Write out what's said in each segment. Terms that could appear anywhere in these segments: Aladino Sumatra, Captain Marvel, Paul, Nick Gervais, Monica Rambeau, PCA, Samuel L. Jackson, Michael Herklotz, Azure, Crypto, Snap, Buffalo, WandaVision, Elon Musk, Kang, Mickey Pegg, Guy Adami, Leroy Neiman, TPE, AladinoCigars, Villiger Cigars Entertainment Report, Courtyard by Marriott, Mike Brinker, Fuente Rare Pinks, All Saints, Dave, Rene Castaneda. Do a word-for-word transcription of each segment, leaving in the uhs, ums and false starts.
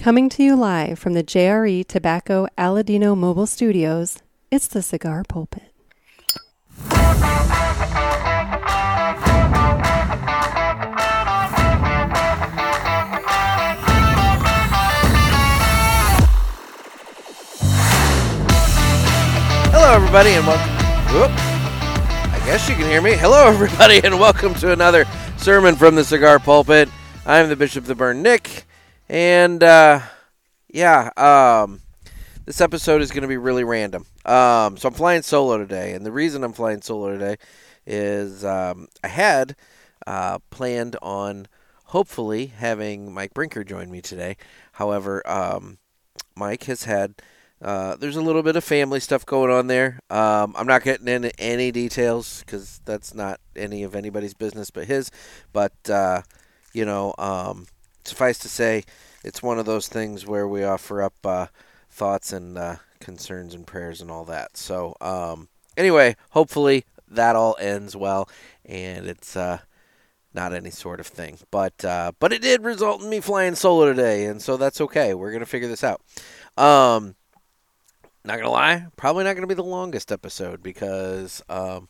Coming to you live from the J R E Tobacco Aladino Mobile Studios, it's the Cigar Pulpit. Hello, everybody, and welcome. Whoop. I guess you can hear me. Hello, everybody, and welcome to another sermon from the Cigar Pulpit. I'm the Bishop of the Burn, Nick, and uh, yeah, um, this episode is going to be really random. Um, so I'm flying solo today, and the reason I'm flying solo today is um, I had uh, planned on hopefully having Mike Brinker join me today. However, um, Mike has had uh, there's a little bit of family stuff going on there. Um, I'm not getting into any details because that's not any of anybody's business but his. But uh, you know, um, suffice to say, it's one of those things where we offer up uh, thoughts and uh, concerns and prayers and all that. So, um, anyway, hopefully that all ends well and it's uh, not any sort of thing. But uh, but it did result in me flying solo today, and so that's okay. We're gonna figure this out. Um, not gonna lie, probably not gonna be the longest episode because. Um,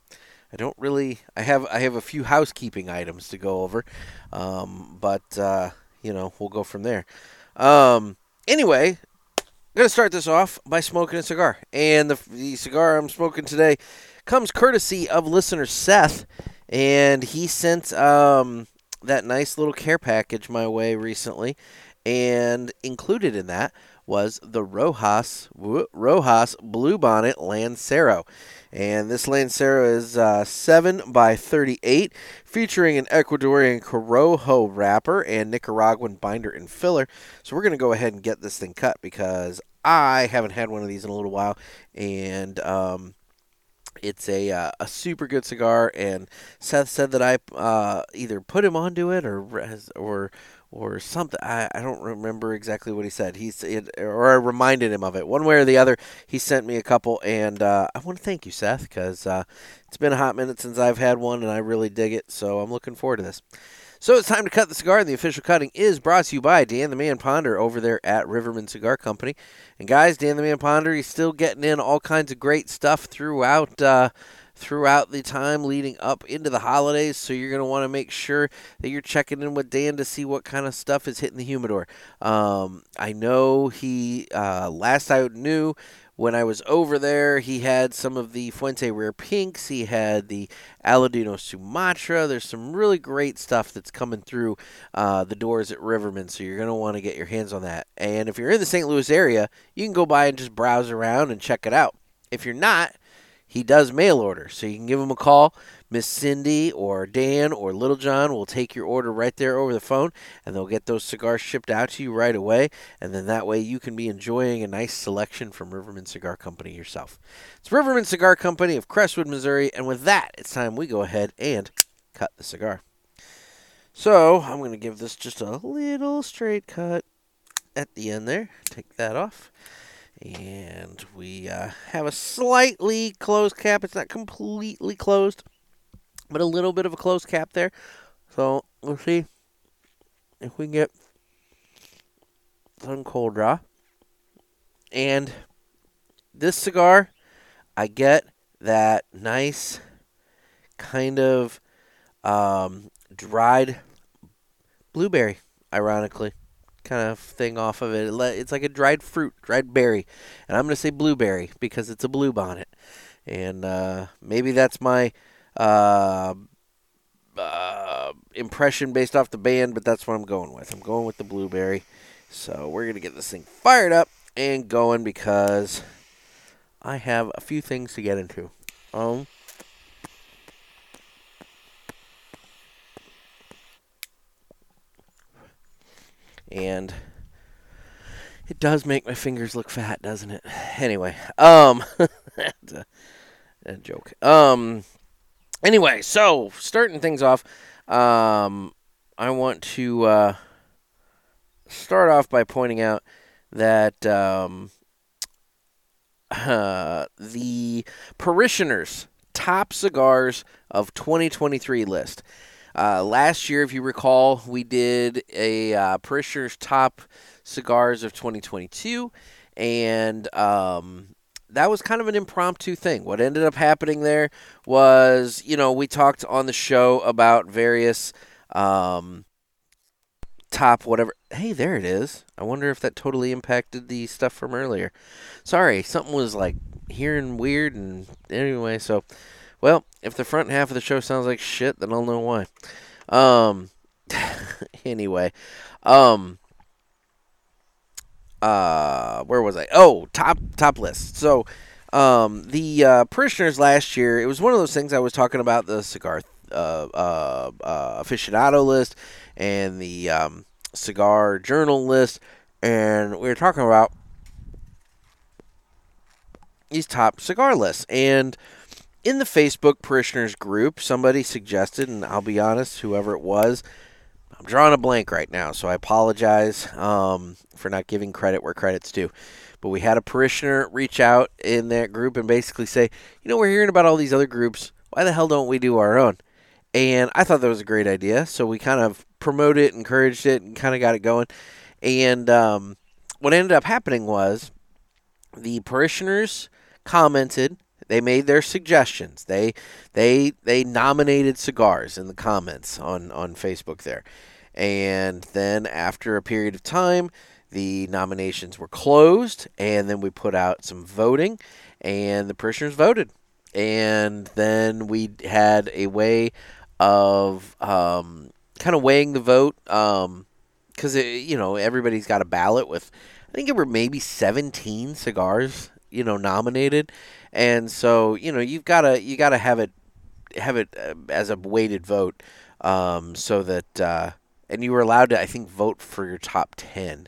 I don't really. I have. I have a few housekeeping items to go over, um, but uh, you know we'll go from there. Um, anyway, I'm gonna start this off by smoking a cigar, and the, the cigar I'm smoking today comes courtesy of listener Seth, and he sent um, that nice little care package my way recently, and included in that was the Rojas Rojas Bluebonnet Lancero. And this Lancero is uh, seven by thirty-eight, featuring an Ecuadorian Corojo wrapper and Nicaraguan binder and filler. So we're going to go ahead and get this thing cut because I haven't had one of these in a little while. And um, it's a uh, a super good cigar. And Seth said that I uh, either put him onto it or or... or something. I, I don't remember exactly what he said. He said, or I reminded him of it. One way or the other, he sent me a couple, and uh, I want to thank you, Seth, because uh, it's been a hot minute since I've had one, and I really dig it, so I'm looking forward to this. So it's time to cut the cigar, and the official cutting is brought to you by Dan the Man Ponder over there at Rivermen Cigar Company. And guys, Dan the Man Ponder, he's still getting in all kinds of great stuff throughout uh, throughout the time leading up into the holidays, so you're going to want to make sure that you're checking in with Dan to see what kind of stuff is hitting the humidor. Um, I know he, uh, last I knew, when I was over there, he had some of the Fuente Rare Pinks. He had the Aladino Sumatra. There's some really great stuff that's coming through uh, the doors at Rivermen, so you're going to want to get your hands on that. And if you're in the Saint Louis area, you can go by and just browse around and check it out. If you're not, he does mail order, so you can give him a call. Miss Cindy or Dan or Little John will take your order right there over the phone, and they'll get those cigars shipped out to you right away, and then that way you can be enjoying a nice selection from Rivermen Cigar Company yourself. It's Rivermen Cigar Company of Crestwood, Missouri, and with that, it's time we go ahead and cut the cigar. So I'm going to give this just a little straight cut at the end there. Take that off. And we uh, have a slightly closed cap. It's not completely closed, but a little bit of a closed cap there. So we'll see if we can get some cold draw. And this cigar, I get that nice kind of um, dried blueberry, ironically, kind of thing off of it. It's like a dried fruit, dried berry. And I'm going to say blueberry because it's a bluebonnet. And uh, maybe that's my uh, uh, impression based off the band, but that's what I'm going with. I'm going with the blueberry. So we're going to get this thing fired up and going because I have a few things to get into. Um, And it does make my fingers look fat, doesn't it? Anyway, um, that's a, a joke. Um, anyway, so starting things off, um, I want to uh, start off by pointing out that um, uh, the Parishioners' Top Cigars of twenty twenty-three list. Uh, last year, if you recall, we did a uh, Parishioners Top Cigars of twenty twenty-two, and um, that was kind of an impromptu thing. What ended up happening there was, you know, we talked on the show about various um, top whatever. Hey, there it is. I wonder if that totally impacted the stuff from earlier. Sorry, something was like hearing weird, and anyway, so, well, if the front half of the show sounds like shit, then I'll know why. Um, anyway, um... Uh, where was I? Oh, top top list. So, um, the uh, parishioners last year, it was one of those things I was talking about, the cigar uh, uh, uh, aficionado list and the um, cigar journal list, and we were talking about these top cigar lists. And in the Facebook parishioners group, somebody suggested, and I'll be honest, whoever it was, I'm drawing a blank right now, so I apologize um, for not giving credit where credit's due. But we had a parishioner reach out in that group and basically say, you know, we're hearing about all these other groups. Why the hell don't we do our own? And I thought that was a great idea, so we kind of promoted it, encouraged it, and kind of got it going. And um, what ended up happening was the parishioners commented. They made their suggestions. They they they nominated cigars in the comments on, on Facebook there. And then after a period of time, the nominations were closed, and then we put out some voting, and the parishioners voted. And then we had a way of um, kind of weighing the vote, um, 'cause, you know, everybody's got a ballot with, I think it were maybe seventeen cigars, you know, nominated. And so, you know, you've got to you got to have it have it uh, as a weighted vote, um, so that uh, and you were allowed to, I think, vote for your top ten.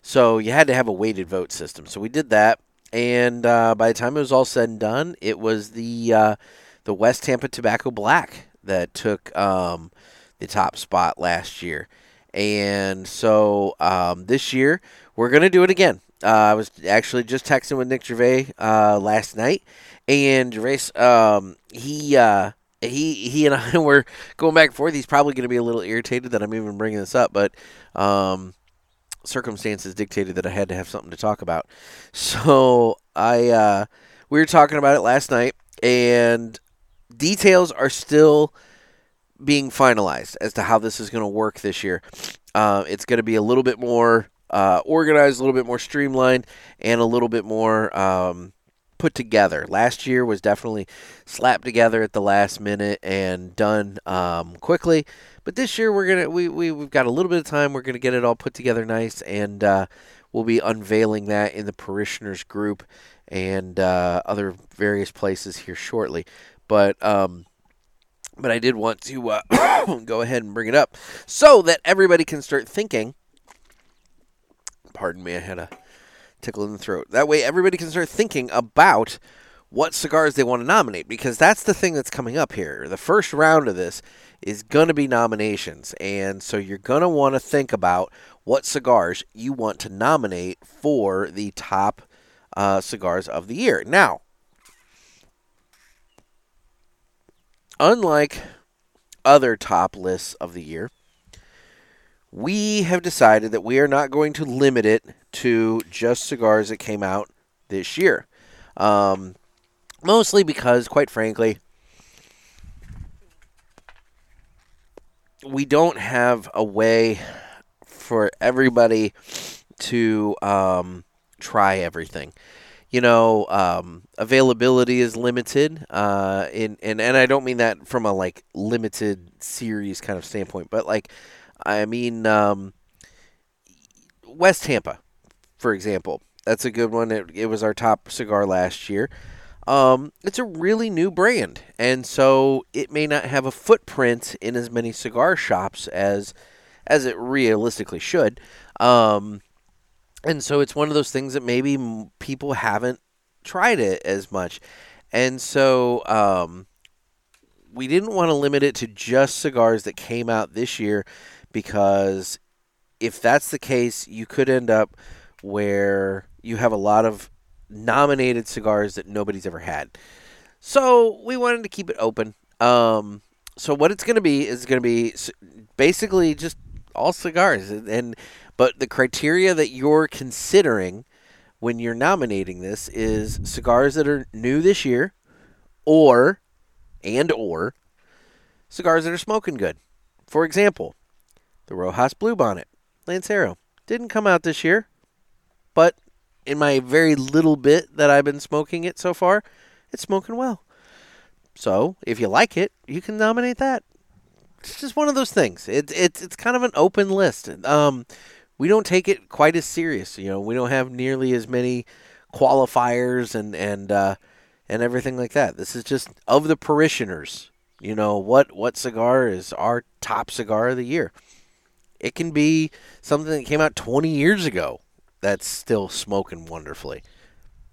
So you had to have a weighted vote system. So we did that, and uh, by the time it was all said and done, it was the uh, the West Tampa Tobacco Black that took um, the top spot last year. And so um, this year we're gonna do it again. Uh, I was actually just texting with Nick Gervais uh, last night, and Gervais, um, he uh, he he and I were going back and forth. He's probably going to be a little irritated that I'm even bringing this up, but um, circumstances dictated that I had to have something to talk about. So I uh, we were talking about it last night, and details are still being finalized as to how this is going to work this year. Uh, it's going to be a little bit more Uh, organized, a little bit more streamlined, and a little bit more um, put together. Last year was definitely slapped together at the last minute and done um, quickly. But this year we're gonna we, we we've got a little bit of time. We're gonna get it all put together nice, and uh, we'll be unveiling that in the parishioners group and uh, other various places here shortly. But um, but I did want to uh, go ahead and bring it up so that everybody can start thinking. Pardon me, I had a tickle in the throat. That way everybody can start thinking about what cigars they want to nominate, because that's the thing that's coming up here. The first round of this is going to be nominations, and so you're going to want to think about what cigars you want to nominate for the top uh, cigars of the year. Now, unlike other top lists of the year, we have decided that we are not going to limit it to just cigars that came out this year. Um, mostly because, quite frankly, we don't have a way for everybody to um, try everything. You know, um, availability is limited, uh, in, and, and I don't mean that from a, like, limited series kind of standpoint, but, like, I mean, um, West Tampa, for example. That's a good one. It, it was our top cigar last year. Um, it's a really new brand, and so it may not have a footprint in as many cigar shops as as it realistically should. Um, and so it's one of those things that maybe people haven't tried it as much. And so um, we didn't want to limit it to just cigars that came out this year, because if that's the case, you could end up where you have a lot of nominated cigars that nobody's ever had. So we wanted to keep it open. Um, so what it's going to be is going to be basically just all cigars. And But the criteria that you're considering when you're nominating this is cigars that are new this year or, and or, cigars that are smoking good. For example, the Rojas Bluebonnet Lancero didn't come out this year, but in my very little bit that I've been smoking it so far, it's smoking well. So if you like it, you can nominate that. It's just one of those things. It, it, it's kind of an open list. Um, we don't take it quite as serious. You know, we don't have nearly as many qualifiers and, and, uh, and everything like that. This is just of the parishioners. You know, what, what cigar is our top cigar of the year? It can be something that came out twenty years ago that's still smoking wonderfully.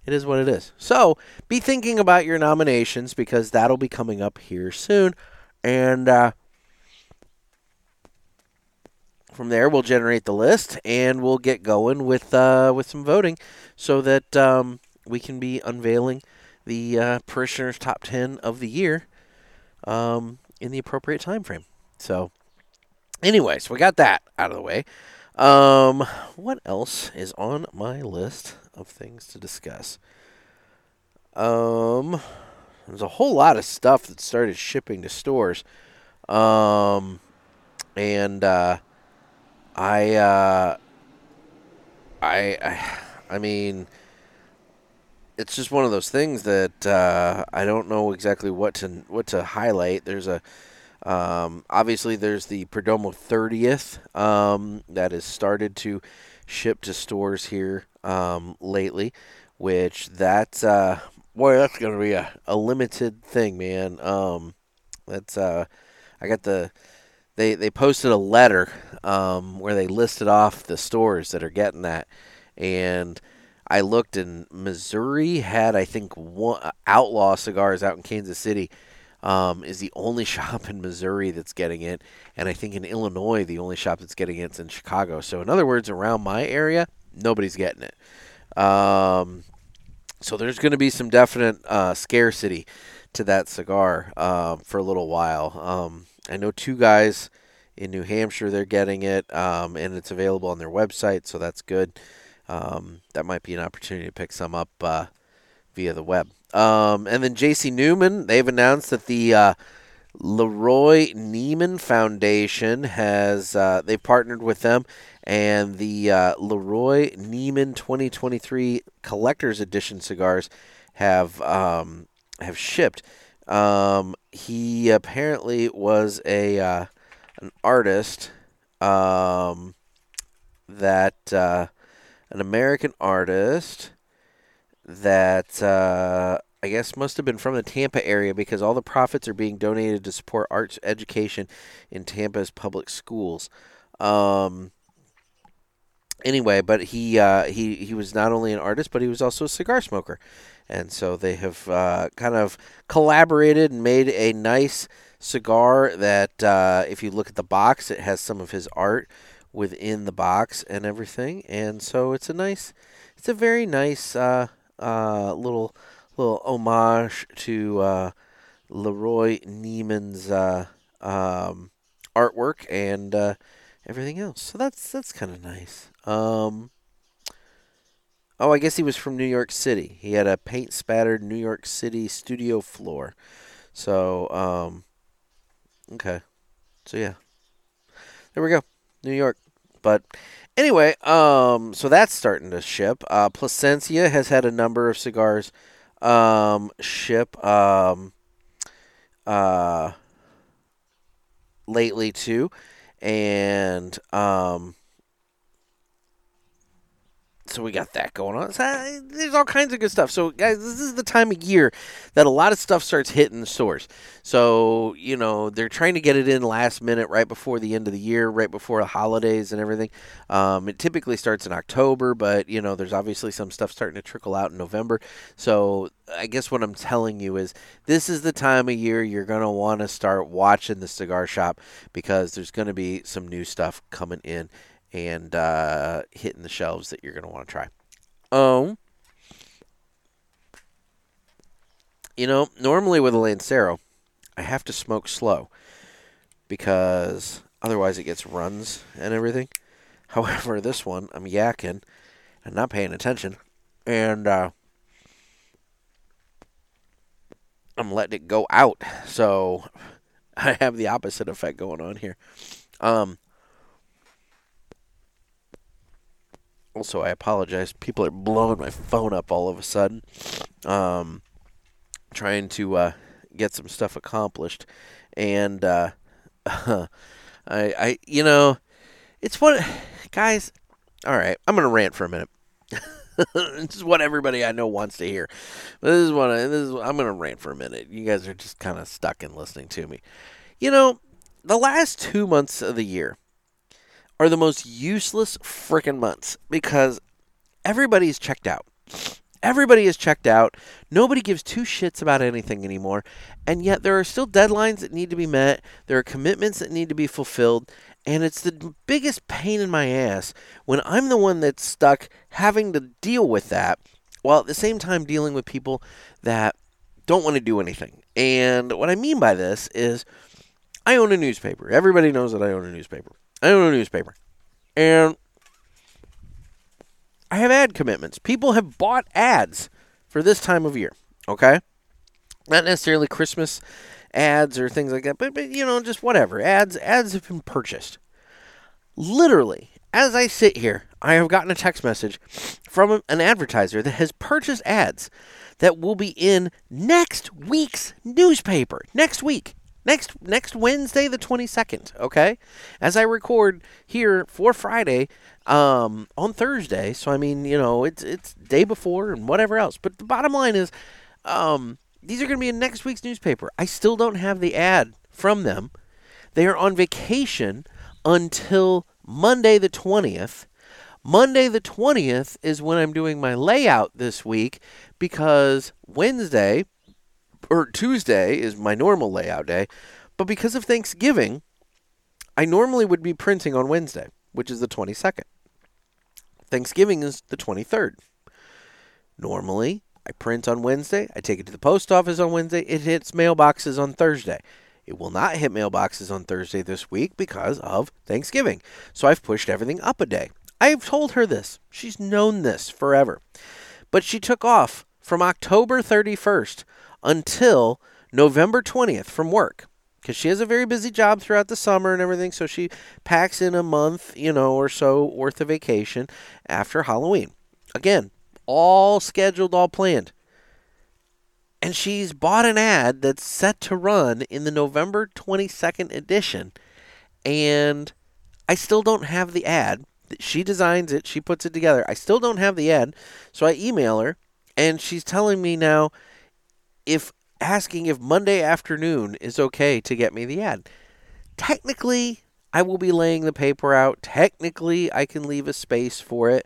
It is what it is. So be thinking about your nominations because that'll be coming up here soon. And, uh, from there, we'll generate the list, and we'll get going with uh, with some voting so that um, we can be unveiling the uh, Parishioners Top ten of the year um, in the appropriate time frame. So, anyways, we got that out of the way. Um, what else is on my list of things to discuss? Um, there's a whole lot of stuff that started shipping to stores. Um, and... Uh, I, uh, I, I, I mean, it's just one of those things that uh, I don't know exactly what to what to highlight. There's a, um, obviously there's the Perdomo thirtieth um, that has started to ship to stores here um, lately, which that's uh, boy, that's gonna be a, a limited thing, man. Um, that's uh, I got the. They they posted a letter um, where they listed off the stores that are getting that, and I looked, and Missouri had, I think, one Outlaw Cigars out in Kansas City um, is the only shop in Missouri that's getting it, and I think in Illinois the only shop that's getting it's in Chicago. So in other words, around my area, nobody's getting it. Um, so there's going to be some definite uh, scarcity to that cigar uh, for a little while. Um, I know two guys in New Hampshire, they're getting it, um, and it's available on their website, so that's good. Um, that might be an opportunity to pick some up uh, via the web. Um, and then J C Newman, they've announced that the uh, Leroy Neiman Foundation has, uh, they've partnered with them, and the uh, Leroy Neiman twenty twenty-three Collector's Edition cigars have um, have shipped. Um, he apparently was a, uh, an artist, um, that, uh, an American artist that, uh, I guess must have been from the Tampa area because all the profits are being donated to support arts education in Tampa's public schools. Um, anyway, but he, uh, he, he was not only an artist, but he was also a cigar smoker. And so they have uh, kind of collaborated and made a nice cigar that uh, if you look at the box, it has some of his art within the box and everything. And so it's a nice, it's a very nice uh, uh, little little homage to uh, Leroy Neiman's uh, um, artwork and uh, everything else. So that's that's kind of nice. Um Oh, I guess he was from New York City. He had a paint-spattered New York City studio floor. So, um, okay. So, yeah. There we go. New York. But anyway, um, so that's starting to ship. Uh, Placencia has had a number of cigars um, ship um, uh, lately, too. And... Um, So we got that going on. So, uh, there's all kinds of good stuff. So, guys, this is the time of year that a lot of stuff starts hitting the stores. So, you know, they're trying to get it in last minute right before the end of the year, right before the holidays and everything. Um, it typically starts in October, but, you know, there's obviously some stuff starting to trickle out in November. So I guess what I'm telling you is this is the time of year you're going to want to start watching the cigar shop because there's going to be some new stuff coming in and uh, hitting the shelves that you're going to want to try. Um, you know, normally with a Lancero, I have to smoke slow because otherwise it gets runs and everything. However, this one, I'm yakking and not paying attention, and uh, I'm letting it go out. So I have the opposite effect going on here. Um, also, I apologize. People are blowing my phone up all of a sudden, um, trying to uh, get some stuff accomplished. And uh, I, I, you know, it's what, guys, all right, I'm going to rant for a minute. This is what everybody I know wants to hear. This is what I, this is, I'm going to rant for a minute. You guys are just kind of stuck in listening to me. You know, the last two months of the year are the most useless freaking months because everybody's checked out. Everybody is checked out. Nobody gives two shits about anything anymore. And yet there are still deadlines that need to be met. There are commitments that need to be fulfilled. And it's the biggest pain in my ass when I'm the one that's stuck having to deal with that while at the same time dealing with people that don't want to do anything. And what I mean by this is I own a newspaper. Everybody knows that I own a newspaper. I own a newspaper. And I have ad commitments. People have bought ads for this time of year, okay? Not necessarily Christmas ads or things like that, but, but you know, just whatever. Ads ads have been purchased. Literally, as I sit here, I have gotten a text message from an advertiser that has purchased ads that will be in next week's newspaper. Next week. Next next Wednesday, the twenty-second, okay? As I record here for Friday um, on Thursday. So, I mean, you know, it's it's day before and whatever else. But the bottom line is um, these are going to be in next week's newspaper. I still don't have the ad from them. They are on vacation until Monday the twentieth. Monday the twentieth is when I'm doing my layout this week because Wednesday... or Tuesday is my normal layout day, but because of Thanksgiving, I normally would be printing on Wednesday, which is the twenty-second. Thanksgiving is the twenty-third. Normally, I print on Wednesday, I take it to the post office on Wednesday, it hits mailboxes on Thursday. It will not hit mailboxes on Thursday this week because of Thanksgiving, so I've pushed everything up a day. I've told her this. She's known this forever, but she took off from October thirty-first until November twentieth from work because she has a very busy job throughout the summer and everything. So she packs in a month, you know, or so worth of vacation after Halloween. Again, all scheduled, all planned. And she's bought an ad that's set to run in the November twenty-second edition. And I still don't have the ad. She designs it. She puts it together. I still don't have the ad. So I email her and she's telling me now, if asking if Monday afternoon is okay to get me the ad. Technically, I will be laying the paper out. Technically, I can leave a space for it.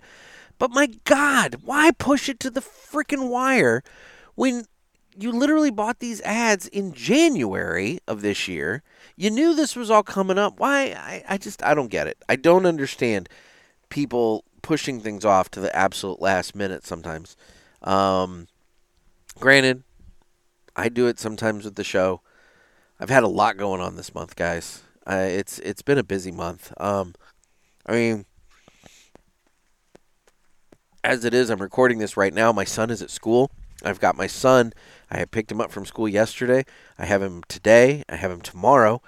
But my God, why push it to the freaking wire when you literally bought these ads in January of this year? You knew this was all coming up. Why? I, I just, I don't get it. I don't understand people pushing things off to the absolute last minute sometimes. Um, granted, I do it sometimes with the show. I've had a lot going on this month, guys. Uh, it's it's been a busy month. Um, I mean, as it is, I'm recording this right now. My son is at school. I've got my son. I picked him up from school yesterday. I have him today. I have him tomorrow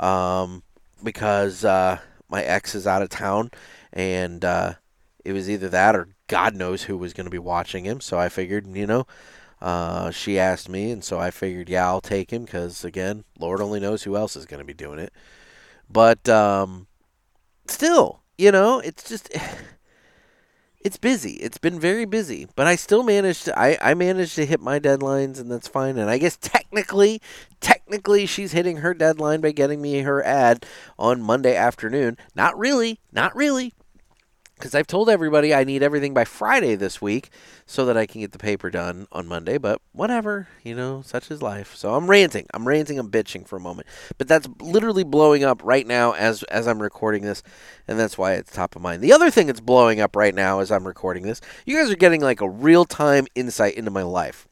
um, because uh, my ex is out of town, and uh, it was either that or God knows who was going to be watching him. So I figured, you know, Uh, she asked me, and so I figured, yeah, I'll take him, because, again, Lord only knows who else is going to be doing it. But, um, still, you know, it's just, it's busy. It's been very busy, but I still managed to, I, I managed to hit my deadlines, and that's fine. And I guess technically, technically, she's hitting her deadline by getting me her ad on Monday afternoon. Not really, not really. Because I've told everybody I need everything by Friday this week so that I can get the paper done on Monday. But whatever, you know, such is life. So I'm ranting. I'm ranting. I'm bitching for a moment. But that's literally blowing up right now as as I'm recording this. And that's why it's top of mind. The other thing that's blowing up right now as I'm recording this, you guys are getting like a real-time insight into my life.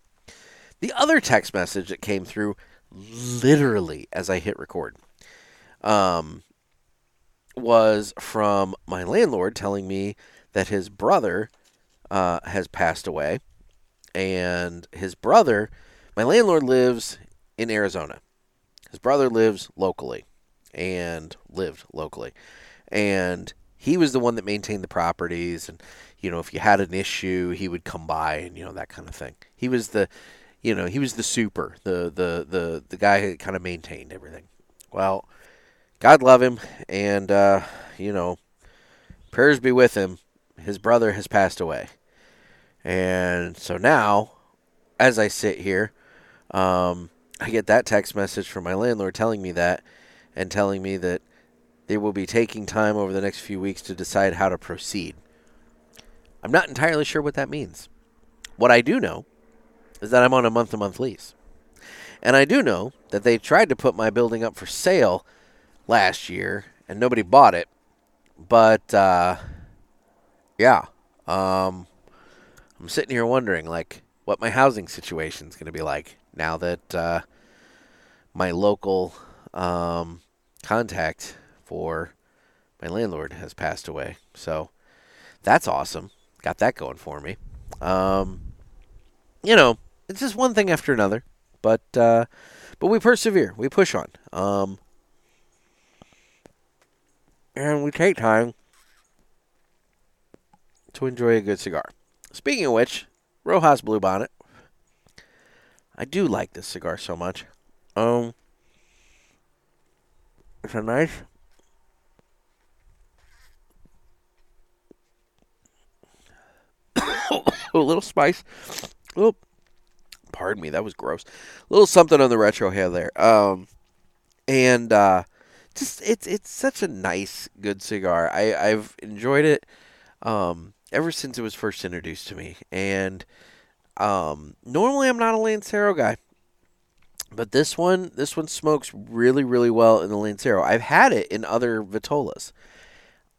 The other text message that came through literally as I hit record um, was from my landlord telling me that his brother uh, has passed away. And his brother, my landlord lives in Arizona. His brother lives locally and lived locally. And he was the one that maintained the properties. And, you know, if you had an issue, he would come by and, you know, that kind of thing. He was the, you know, he was the super, the, the, the, the guy who kind of maintained everything. Well, God love him. And, uh, you know, prayers be with him. His brother has passed away. And so now, as I sit here, um, I get that text message from my landlord telling me that and telling me that they will be taking time over the next few weeks to decide how to proceed. I'm not entirely sure what that means. What I do know is that I'm on a month-to-month lease. And I do know that they tried to put my building up for sale last year, and nobody bought it. But, uh, yeah, um... I'm sitting here wondering, like, what my housing situation is going to be like now that uh, my local um, contact for my landlord has passed away. So that's awesome. Got that going for me. Um, you know, it's just one thing after another, but uh, but we persevere. We push on. Um, and we take time to enjoy a good cigar. Speaking of which, Rojas Bluebonnet. I do like this cigar so much. Um, it's a nice, a little spice. Oh, pardon me, that was gross. A little something on the retro hair there. Um, and uh, just it's it's such a nice, good cigar. I I've enjoyed it. Um. Ever since it was first introduced to me. And um, normally I'm not a Lancero guy. But this one, this one smokes really, really well in the Lancero. I've had it in other Vitolas.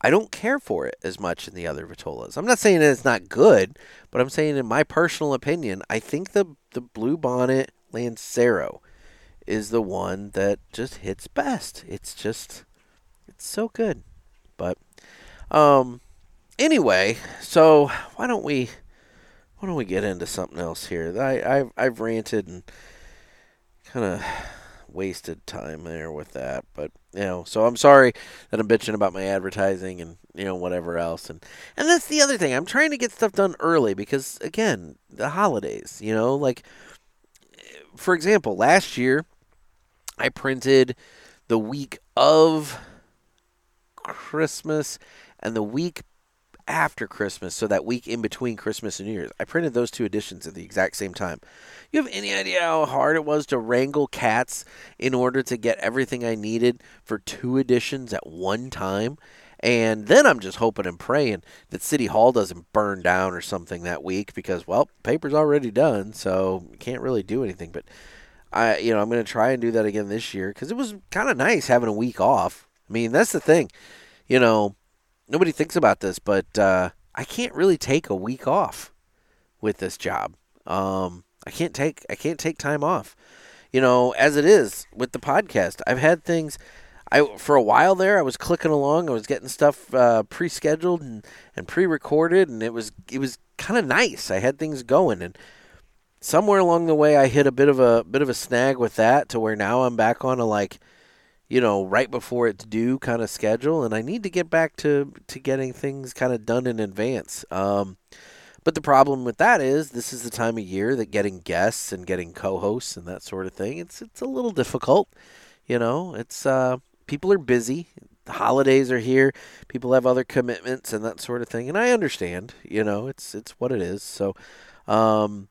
I don't care for it as much in the other Vitolas. I'm not saying that it's not good, but I'm saying in my personal opinion, I think the, the Bluebonnet Lancero is the one that just hits best. It's just, it's so good. But, um... Anyway, so why don't we why don't we get into something else here? I I've, I've ranted and kind of wasted time there with that, but you know, so I'm sorry that I'm bitching about my advertising and you know whatever else, and and that's the other thing. I'm trying to get stuff done early because again, the holidays. You know, like for example, last year I printed the week of Christmas and the week after Christmas, so that week in between Christmas and New Year's. I printed those two editions at the exact same time. You have any idea how hard it was to wrangle cats in order to get everything I needed for two editions at one time? And then I'm just hoping and praying that City Hall doesn't burn down or something that week because, well, paper's already done, so you can't really do anything. But, I, you know, I'm going to try and do that again this year because it was kind of nice having a week off. I mean, that's the thing. You know, nobody thinks about this, but uh, I can't really take a week off with this job. Um, I can't take I can't take time off. You know, as it is with the podcast, I've had things. I for a while there, I was clicking along. I was getting stuff uh, pre-scheduled and, and pre-recorded, and it was it was kind of nice. I had things going, and somewhere along the way, I hit a bit of a bit of a snag with that, to where now I'm back on a like, you know, right before it's due kind of schedule, and I need to get back to, to getting things kind of done in advance. Um, but the problem with that is this is the time of year that getting guests and getting co-hosts and that sort of thing, it's it's a little difficult. You know, it's uh, people are busy. The holidays are here. People have other commitments and that sort of thing, and I understand. You know, it's it's what it is. So um,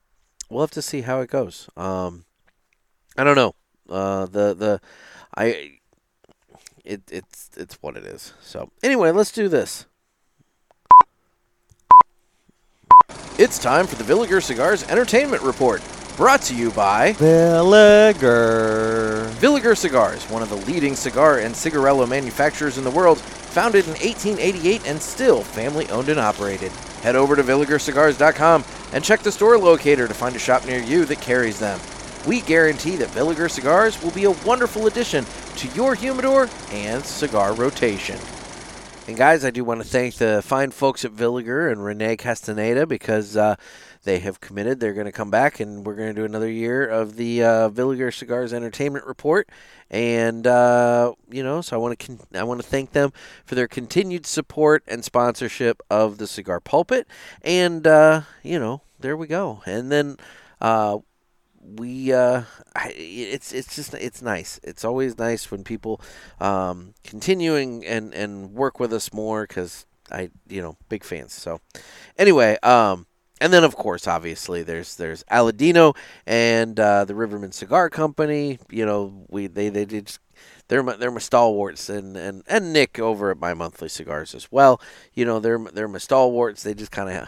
we'll have to see how it goes. Um, I don't know. Uh, the the I. It, it's it's what it is. So, anyway, let's do this. It's time for the Villiger Cigars Entertainment Report, brought to you by Villiger. Villiger Cigars, one of the leading cigar and cigarillo manufacturers in the world, founded in eighteen eighty-eight and still family-owned and operated. Head over to Villiger Cigars dot com and check the store locator to find a shop near you that carries them. We guarantee that Villiger Cigars will be a wonderful addition to your humidor and cigar rotation. And guys, I do want to thank the fine folks at Villiger and Rene Castaneda, because uh, they have committed. They're going to come back, and we're going to do another year of the uh, Villiger Cigars Entertainment Report. And, uh, you know, so I want to con- I want to thank them for their continued support and sponsorship of the Cigar Pulpit. And, uh, you know, there we go. And then... Uh, We, uh, it's, it's just, it's nice. It's always nice when people, um, continuing and, and work with us more, 'cause I, you know, big fans. So anyway, um, and then of course, obviously there's, there's Aladino and, uh, the Rivermen Cigar Company. You know, we, they, they did, they're my, they're my stalwarts, and, and, and Nick over at My Monthly Cigars as well. You know, they're, they're my stalwarts. They just kind of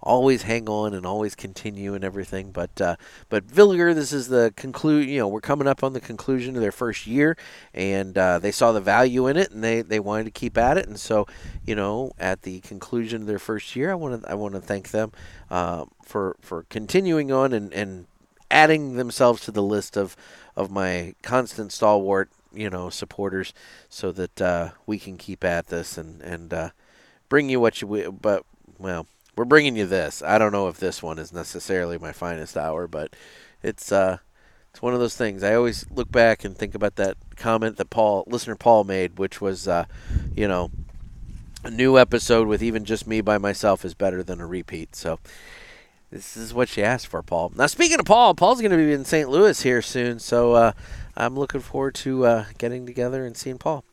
always hang on and always continue and everything. But uh, but Villiger, this is the conclude. You know, we're coming up on the conclusion of their first year, and uh, they saw the value in it, and they, they wanted to keep at it. And so, you know, at the conclusion of their first year, I want to I want to thank them uh, for for continuing on and, and adding themselves to the list of of my constant stalwart, you know, supporters, so that uh, we can keep at this and and uh, bring you what you will. But well. We're bringing you this. I don't know if this one is necessarily my finest hour, but it's uh, it's one of those things. I always look back and think about that comment that Paul, listener Paul, made, which was, uh, you know, a new episode with even just me by myself is better than a repeat. So this is what you asked for, Paul. Now, speaking of Paul, Paul's going to be in Saint Louis here soon, so uh, I'm looking forward to uh, getting together and seeing Paul.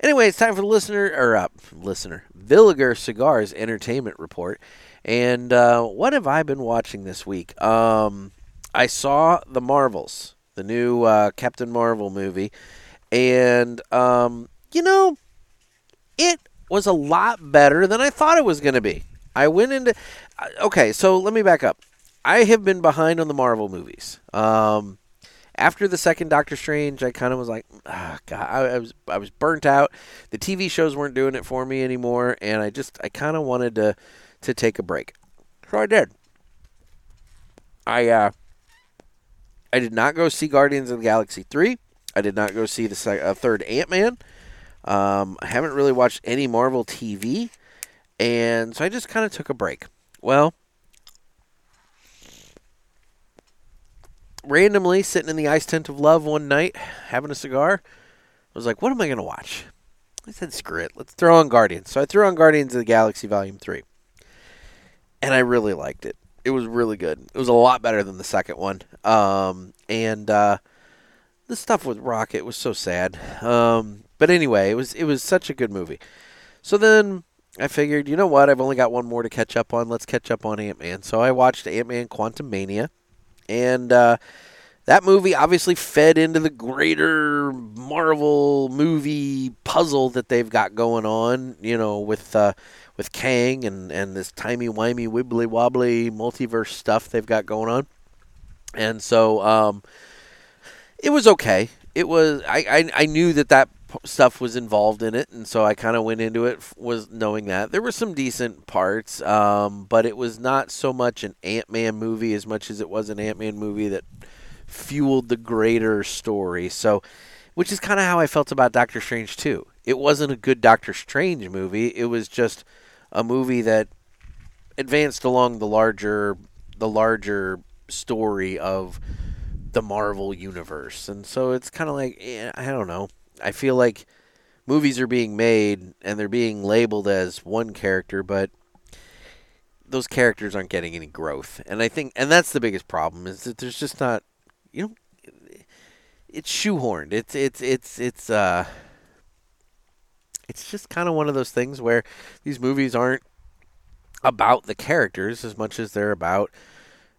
Anyway, it's time for the listener, or uh, listener, Villiger Cigars Entertainment Report. And uh, what have I been watching this week? Um, I saw The Marvels, the new uh, Captain Marvel movie. And, um, you know, it was a lot better than I thought it was going to be. I went into... Okay, so let me back up. I have been behind on the Marvel movies. Um... After the second Doctor Strange, I kind of was like, oh, God, I, I was I was burnt out. The T V shows weren't doing it for me anymore, and I just I kind of wanted to to take a break. So I did. I uh, I did not go see Guardians of the Galaxy three. I did not go see the sec- uh, third Ant-Man. Um, I haven't really watched any Marvel T V, and so I just kind of took a break. Well. Randomly sitting in the ice tent of love one night, having a cigar, I was like, what am I going to watch? I said, screw it. Let's throw on Guardians. So I threw on Guardians of the Galaxy Volume three. And I really liked it. It was really good. It was a lot better than the second one. Um, and uh, the stuff with Rocket was so sad. Um, but anyway, it was it was such a good movie. So then I figured, you know what? I've only got one more to catch up on. Let's catch up on Ant-Man. So I watched Ant-Man Quantumania. And uh, that movie obviously fed into the greater Marvel movie puzzle that they've got going on, you know, with uh, with Kang and, and this timey-wimey, wibbly-wobbly multiverse stuff they've got going on. And so um, it was okay. It was I, I, I knew that that stuff was involved in it, and so I kind of went into it was knowing that there were some decent parts, um, but it was not so much an Ant-Man movie as much as it was an Ant-Man movie that fueled the greater story. So, which is kind of how I felt about Doctor Strange too. It wasn't a good Doctor Strange movie. It was just a movie that advanced along the larger the larger story of the Marvel universe, and so it's kind of like eh, I don't know. I feel like movies are being made and they're being labeled as one character, but those characters aren't getting any growth. And I think, and that's the biggest problem is that there's just not, you know, it's shoehorned. It's, it's, it's, it's, uh, it's just kind of one of those things where these movies aren't about the characters as much as they're about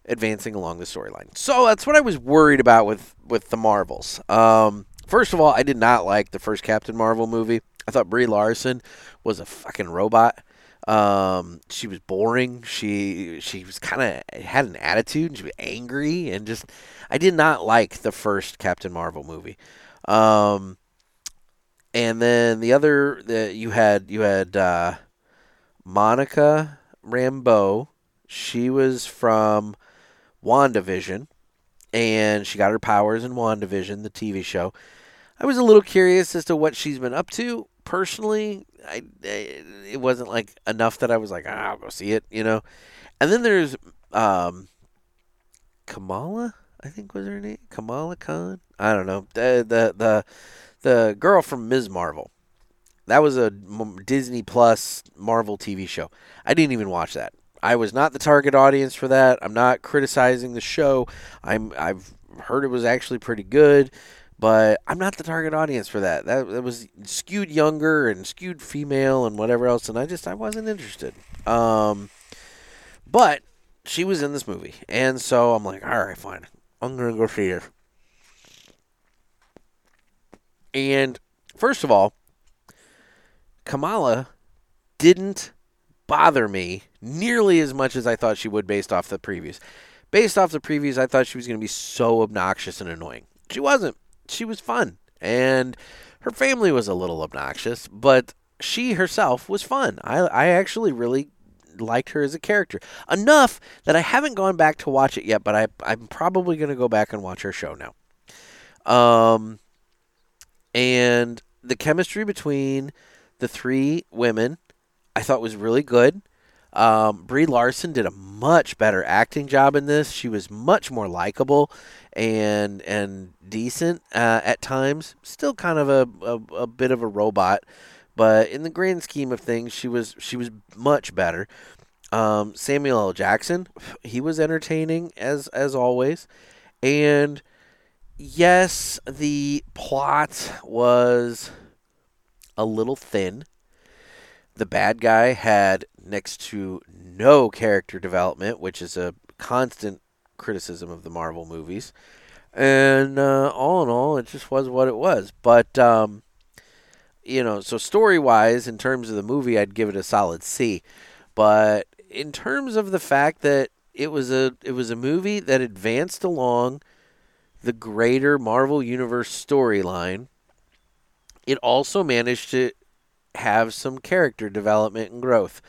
advancing along the storyline. So that's what I was worried about with, with the Marvels. Um, First of all, I did not like the first Captain Marvel movie. I thought Brie Larson was a fucking robot. Um, she was boring. She she was kind of had an attitude. And she was angry and just. I did not like the first Captain Marvel movie. Um, and then the other the, you had you had uh, Monica Rambeau. She was from WandaVision, and she got her powers in WandaVision, the T V show. I was a little curious as to what she's been up to. Personally, I, I it wasn't like enough that I was like, ah, I'll go see it, you know. And then there's um, Kamala, I think was her name, Kamala Khan. I don't know the the the, the girl from Miz Marvel. That was a Disney Plus Marvel T V show. I didn't even watch that. I was not the target audience for that. I'm not criticizing the show. I'm I've heard it was actually pretty good, but I'm not the target audience for that. That, that was skewed younger and skewed female and whatever else, and I just I wasn't interested. Um, but she was in this movie, and so I'm like, all right, fine. I'm gonna go see her. And first of all, Kamala didn't bother me nearly as much as I thought she would based off the previews. Based off the previews, I thought she was going to be so obnoxious and annoying. She wasn't. She was fun. And her family was a little obnoxious, but she herself was fun. I, I actually really liked her as a character. Enough that I haven't gone back to watch it yet, but I, I'm probably going to go back and watch her show now. Um, and the chemistry between the three women, I thought was really good. Um, Brie Larson did a much better acting job in this. She was much more likable and and decent uh, at times. Still kind of a, a a bit of a robot, but in the grand scheme of things, she was she was much better. Um, Samuel L. Jackson, he was entertaining as as always, and yes, the plot was a little thin. The bad guy had next to no character development, which is a constant criticism of the Marvel movies. And uh, all in all, it just was what it was. But, um, you know, so story-wise, in terms of the movie, I'd give it a solid C. But in terms of the fact that it was a it was a movie that advanced along the greater Marvel Universe storyline, it also managed to have some character development and growth.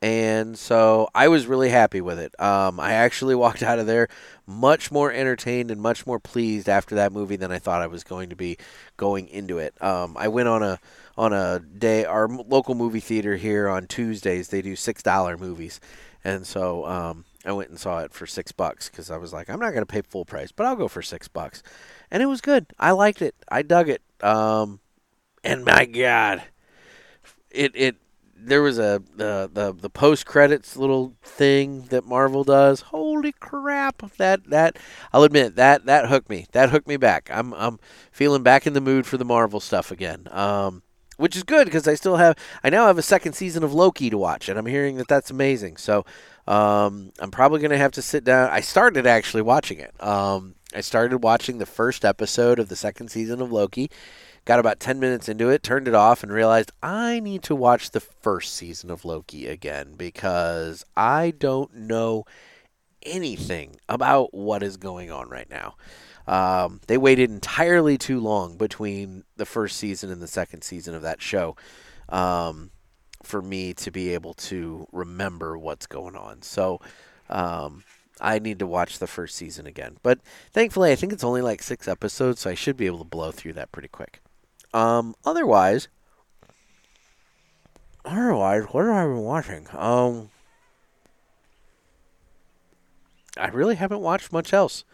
And so I was really happy with it. Um, I actually walked out of there much more entertained and much more pleased after that movie than I thought I was going to be going into it. Um, I went on a on a day, our local movie theater here on Tuesdays, they do six dollar movies. And so um, I went and saw it for six bucks because I was like, I'm not going to pay full price, but I'll go for six bucks. And it was good. I liked it. I dug it. Um, And my God, it it there was a the the, the post credits little thing that Marvel does. Holy crap! That that I'll admit that that hooked me. That hooked me back. I'm I'm feeling back in the mood for the Marvel stuff again. Um, which is good because I still have I now have a second season of Loki to watch, and I'm hearing that that's amazing. So um, I'm probably gonna have to sit down. I started actually watching it. Um, I started watching the first episode of the second season of Loki. Got about ten minutes into it, turned it off, and realized I need to watch the first season of Loki again because I don't know anything about what is going on right now. Um, they waited entirely too long between the first season and the second season of that show um, for me to be able to remember what's going on. So um, I need to watch the first season again. But thankfully, I think it's only like six episodes, so I should be able to blow through that pretty quick. Um, otherwise, otherwise, what have I been watching? Um, I really haven't watched much else.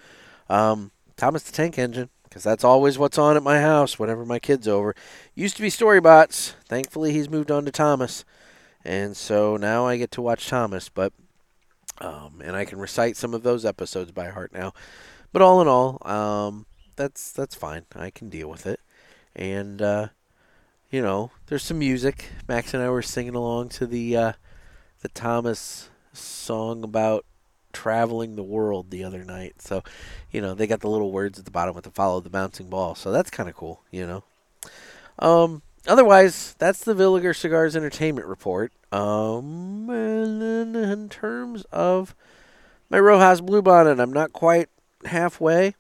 Um, Thomas the Tank Engine, because that's always what's on at my house whenever my kid's over. Used to be Storybots. Thankfully, he's moved on to Thomas. And so now I get to watch Thomas, but, um, and I can recite some of those episodes by heart now. But all in all, um, that's, that's fine. I can deal with it. And, uh, you know, there's some music. Max and I were singing along to the uh, the Thomas song about traveling the world the other night. So, you know, they got the little words at the bottom with the follow the bouncing ball. So that's kind of cool, you know. Um, otherwise, that's the Villiger Cigars Entertainment Report. Um, and then in terms of my Rojas Bluebonnet, I'm not quite halfway.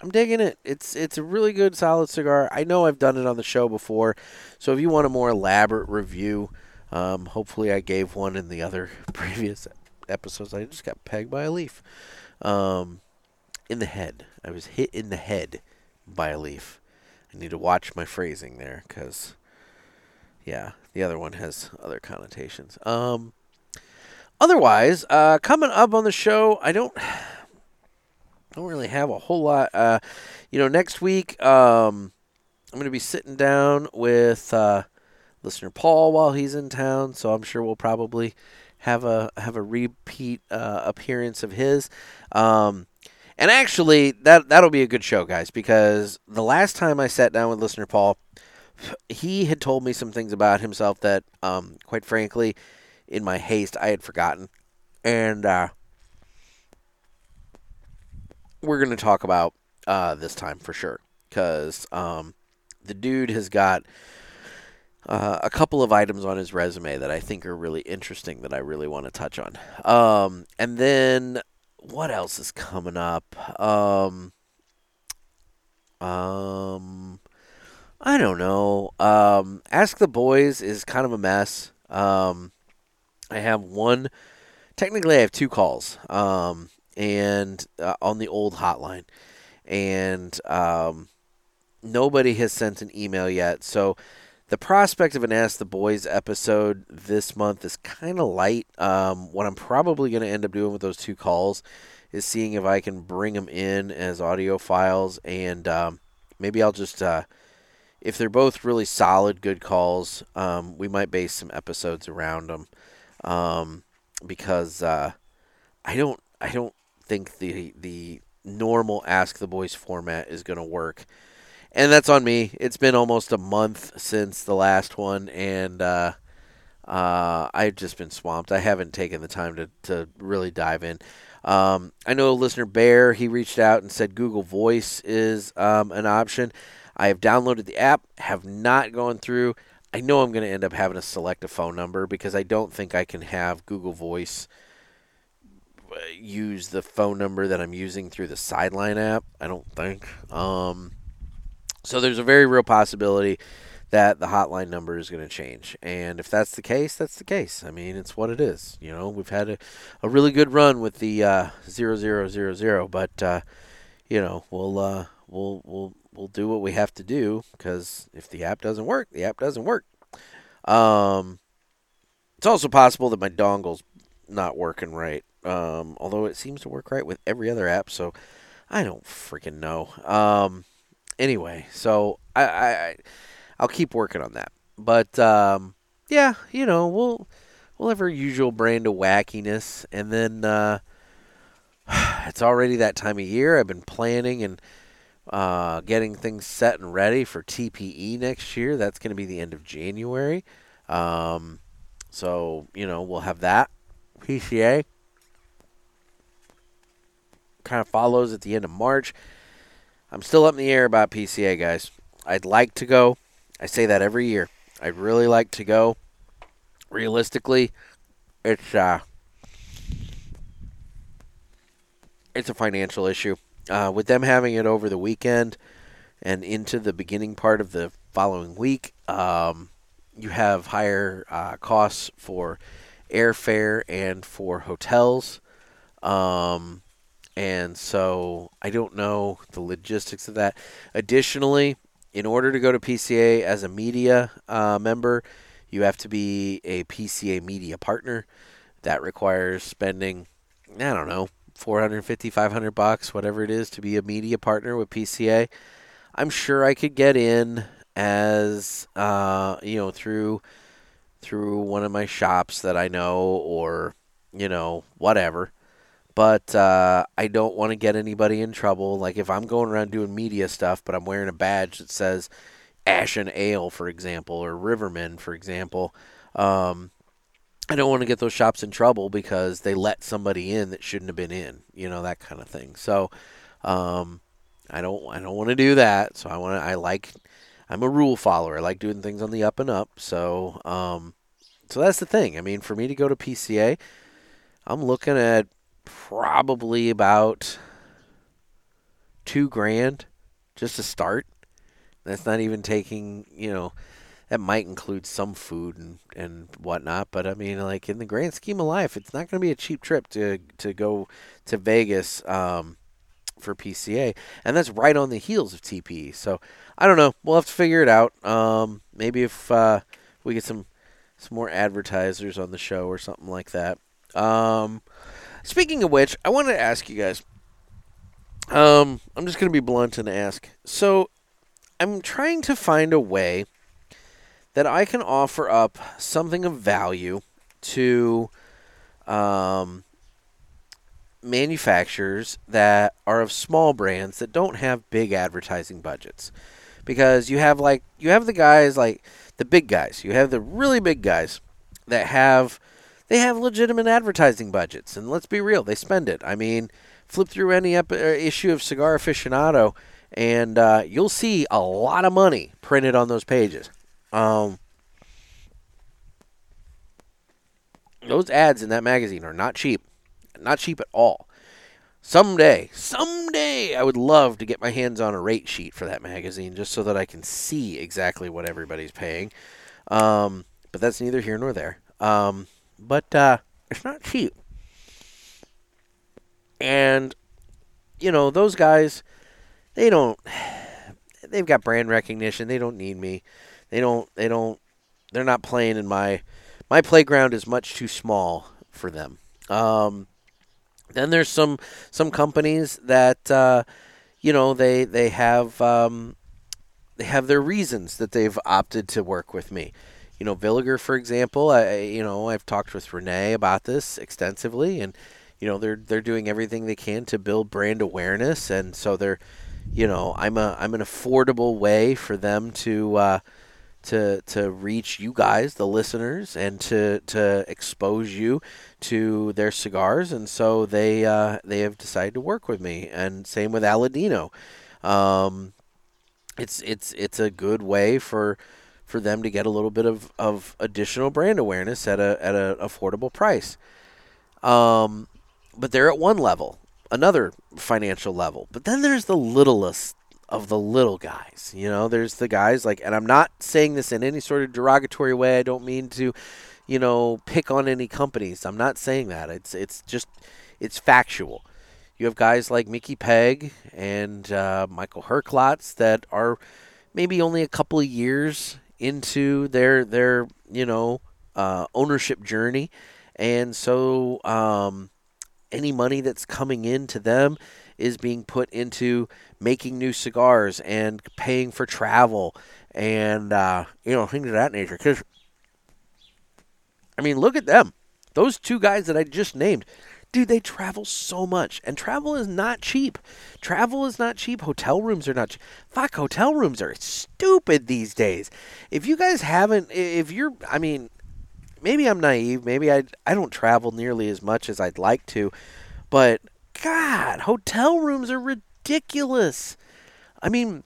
I'm digging it. It's it's a really good, solid cigar. I know I've done it on the show before, so if you want a more elaborate review, um, hopefully I gave one in the other previous episodes. I just got pegged by a leaf. Um, in the head. I was hit in the head by a leaf. I need to watch my phrasing there because, yeah, The other one has other connotations. Um, otherwise, uh, coming up on the show, I don't, I don't really have a whole lot. Uh, you know, next week, um, I'm going to be sitting down with uh, listener Paul while he's in town, so I'm sure we'll probably have a have a repeat uh, appearance of his. Um, and actually, that that'll be a good show, guys, because the last time I sat down with listener Paul, he had told me some things about himself that, um, quite frankly, in my haste, I had forgotten. And uh, we're going to talk about uh, this time for sure, because um, the dude has got uh, a couple of items on his resume that I think are really interesting that I really want to touch on. Um, and then what else is coming up? Um... um I don't know. Um, Ask the Boys is kind of a mess. Um, I have one. Technically, I have two calls, um, and uh, on the old hotline, and um, nobody has sent an email yet. So the prospect of an Ask the Boys episode this month is kind of light. Um, what I'm probably going to end up doing with those two calls is seeing if I can bring them in as audio files, and um, maybe I'll just. Uh, If they're both really solid, good calls, um, we might base some episodes around them, um, because uh, I don't, I don't think the the normal Ask the Boys format is going to work, and that's on me. It's been almost a month since the last one, and uh, uh, I've just been swamped. I haven't taken the time to to really dive in. Um, I know listener Bear, he reached out and said Google Voice is um, an option. I have downloaded the app, have not gone through. I know I'm going to end up having to select a phone number because I don't think I can have Google Voice use the phone number that I'm using through the Sideline app. I don't think. Um, so there's a very real possibility that the hotline number is going to change. And if that's the case, that's the case. I mean, it's what it is. You know, we've had a, a really good run with the uh, zero zero zero zero, but, uh, you know, we'll, uh, we'll, we'll, We'll do what we have to do, because if the app doesn't work, the app doesn't work. Um, it's also possible that my dongle's not working right, um, although it seems to work right with every other app, so I don't freaking know. Um, anyway, so I, I, I'll keep working on that. But, um, yeah, you know, we'll we'll have our usual brand of wackiness, and then uh, it's already that time of year. I've been planning and Uh, getting things set and ready for T P E next year. That's going to be the end of January. Um, so, you know, we'll have that. P C A kind of follows at the end of March. I'm still up in the air about P C A, guys. I'd like to go. I say that every year. I'd really like to go. Realistically, it's, uh, it's a financial issue. Uh, with them having it over the weekend and into the beginning part of the following week, um, you have higher uh, costs for airfare and for hotels. Um, and so I don't know the logistics of that. Additionally, in order to go to P C A as a media uh, member, you have to be a P C A media partner. That requires spending, I don't know, four hundred fifty, five hundred bucks, whatever it is, to be a media partner with P C A. I'm sure I could get in as, uh, you know, through through one of my shops that I know, or, you know, whatever. But uh, I don't want to get anybody in trouble. Like, if I'm going around doing media stuff, but I'm wearing a badge that says Ashen Ale, for example, or Rivermen, for example, um, I don't want to get those shops in trouble because they let somebody in that shouldn't have been in, you know, that kind of thing. So, um, I don't, I don't want to do that. So I want to, I like, I'm a rule follower. I like doing things on the up and up. So, um, so that's the thing. I mean, for me to go to P C A, I'm looking at probably about two grand just to start. That's not even taking, you know, that might include some food and, and whatnot, but I mean, like, in the grand scheme of life, it's not going to be a cheap trip to to go to Vegas um, for P C A, and that's right on the heels of T P E. So I don't know. We'll have to figure it out. Um, maybe if uh, we get some some more advertisers on the show or something like that. Um, speaking of which, I wanted to ask you guys. Um, I'm just going to be blunt and ask. So I'm trying to find a way that I can offer up something of value to um, manufacturers that are of small brands that don't have big advertising budgets. Because you have like you have the guys like the big guys. You have the really big guys that have they have legitimate advertising budgets, and let's be real, they spend it. I mean, flip through any ep- issue of Cigar Aficionado, and uh, you'll see a lot of money printed on those pages. Um, those ads in that magazine are not cheap. Not cheap at all. Someday, someday, I would love to get my hands on a rate sheet for that magazine just so that I can see exactly what everybody's paying. Um, but that's neither here nor there. Um, but uh, it's not cheap. And, you know, those guys, they don't, they've got brand recognition. They don't need me. They don't, they don't, they're not playing in my, my playground is much too small for them. Um, then there's some, some companies that, uh, you know, they, they have, um, they have their reasons that they've opted to work with me. You know, Villiger, for example, I, you know, I've talked with Rene about this extensively, and, you know, they're, they're doing everything they can to build brand awareness. And so they're, you know, I'm a, I'm an affordable way for them to, uh, to to reach you guys, the listeners, and to to expose you to their cigars. And so they uh, they have decided to work with me. And same with Aladino. Um, it's it's it's a good way for for them to get a little bit of, of additional brand awareness at a at an affordable price. Um, but they're at one level, another financial level. But then there's the littlest of the little guys. You know, there's the guys like, and I'm not saying this in any sort of derogatory way. I don't mean to, you know, pick on any companies. I'm not saying that. It's it's just, it's factual. You have guys like Mickey Pegg and uh, Michael Herklotz that are maybe only a couple of years into their, their you know, uh, ownership journey. And so um, any money that's coming in to them is being put into making new cigars and paying for travel and, uh, you know, things of that nature. Because, I mean, look at them. Those two guys that I just named, dude, they travel so much. And travel is not cheap. Travel is not cheap. Hotel rooms are not cheap. Fuck, hotel rooms are stupid these days. If you guys haven't, if you're, I mean, maybe I'm naive. Maybe I, I don't travel nearly as much as I'd like to. But God, hotel rooms are ridiculous. I mean,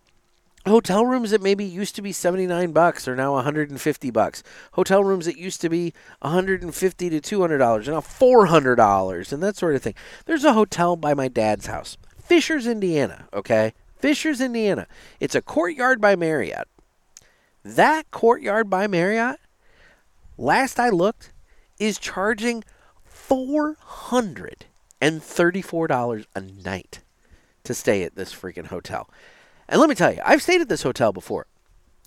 hotel rooms that maybe used to be seventy-nine bucks are now one hundred fifty bucks. Hotel rooms that used to be one hundred fifty to two hundred dollars are now four hundred dollars and that sort of thing. There's a hotel by my dad's house, Fishers, Indiana, okay? Fishers, Indiana. It's a Courtyard by Marriott. That Courtyard by Marriott, last I looked, is charging four hundred dollars and thirty-four dollars a night to stay at this freaking hotel. And let me tell you, I've stayed at this hotel before.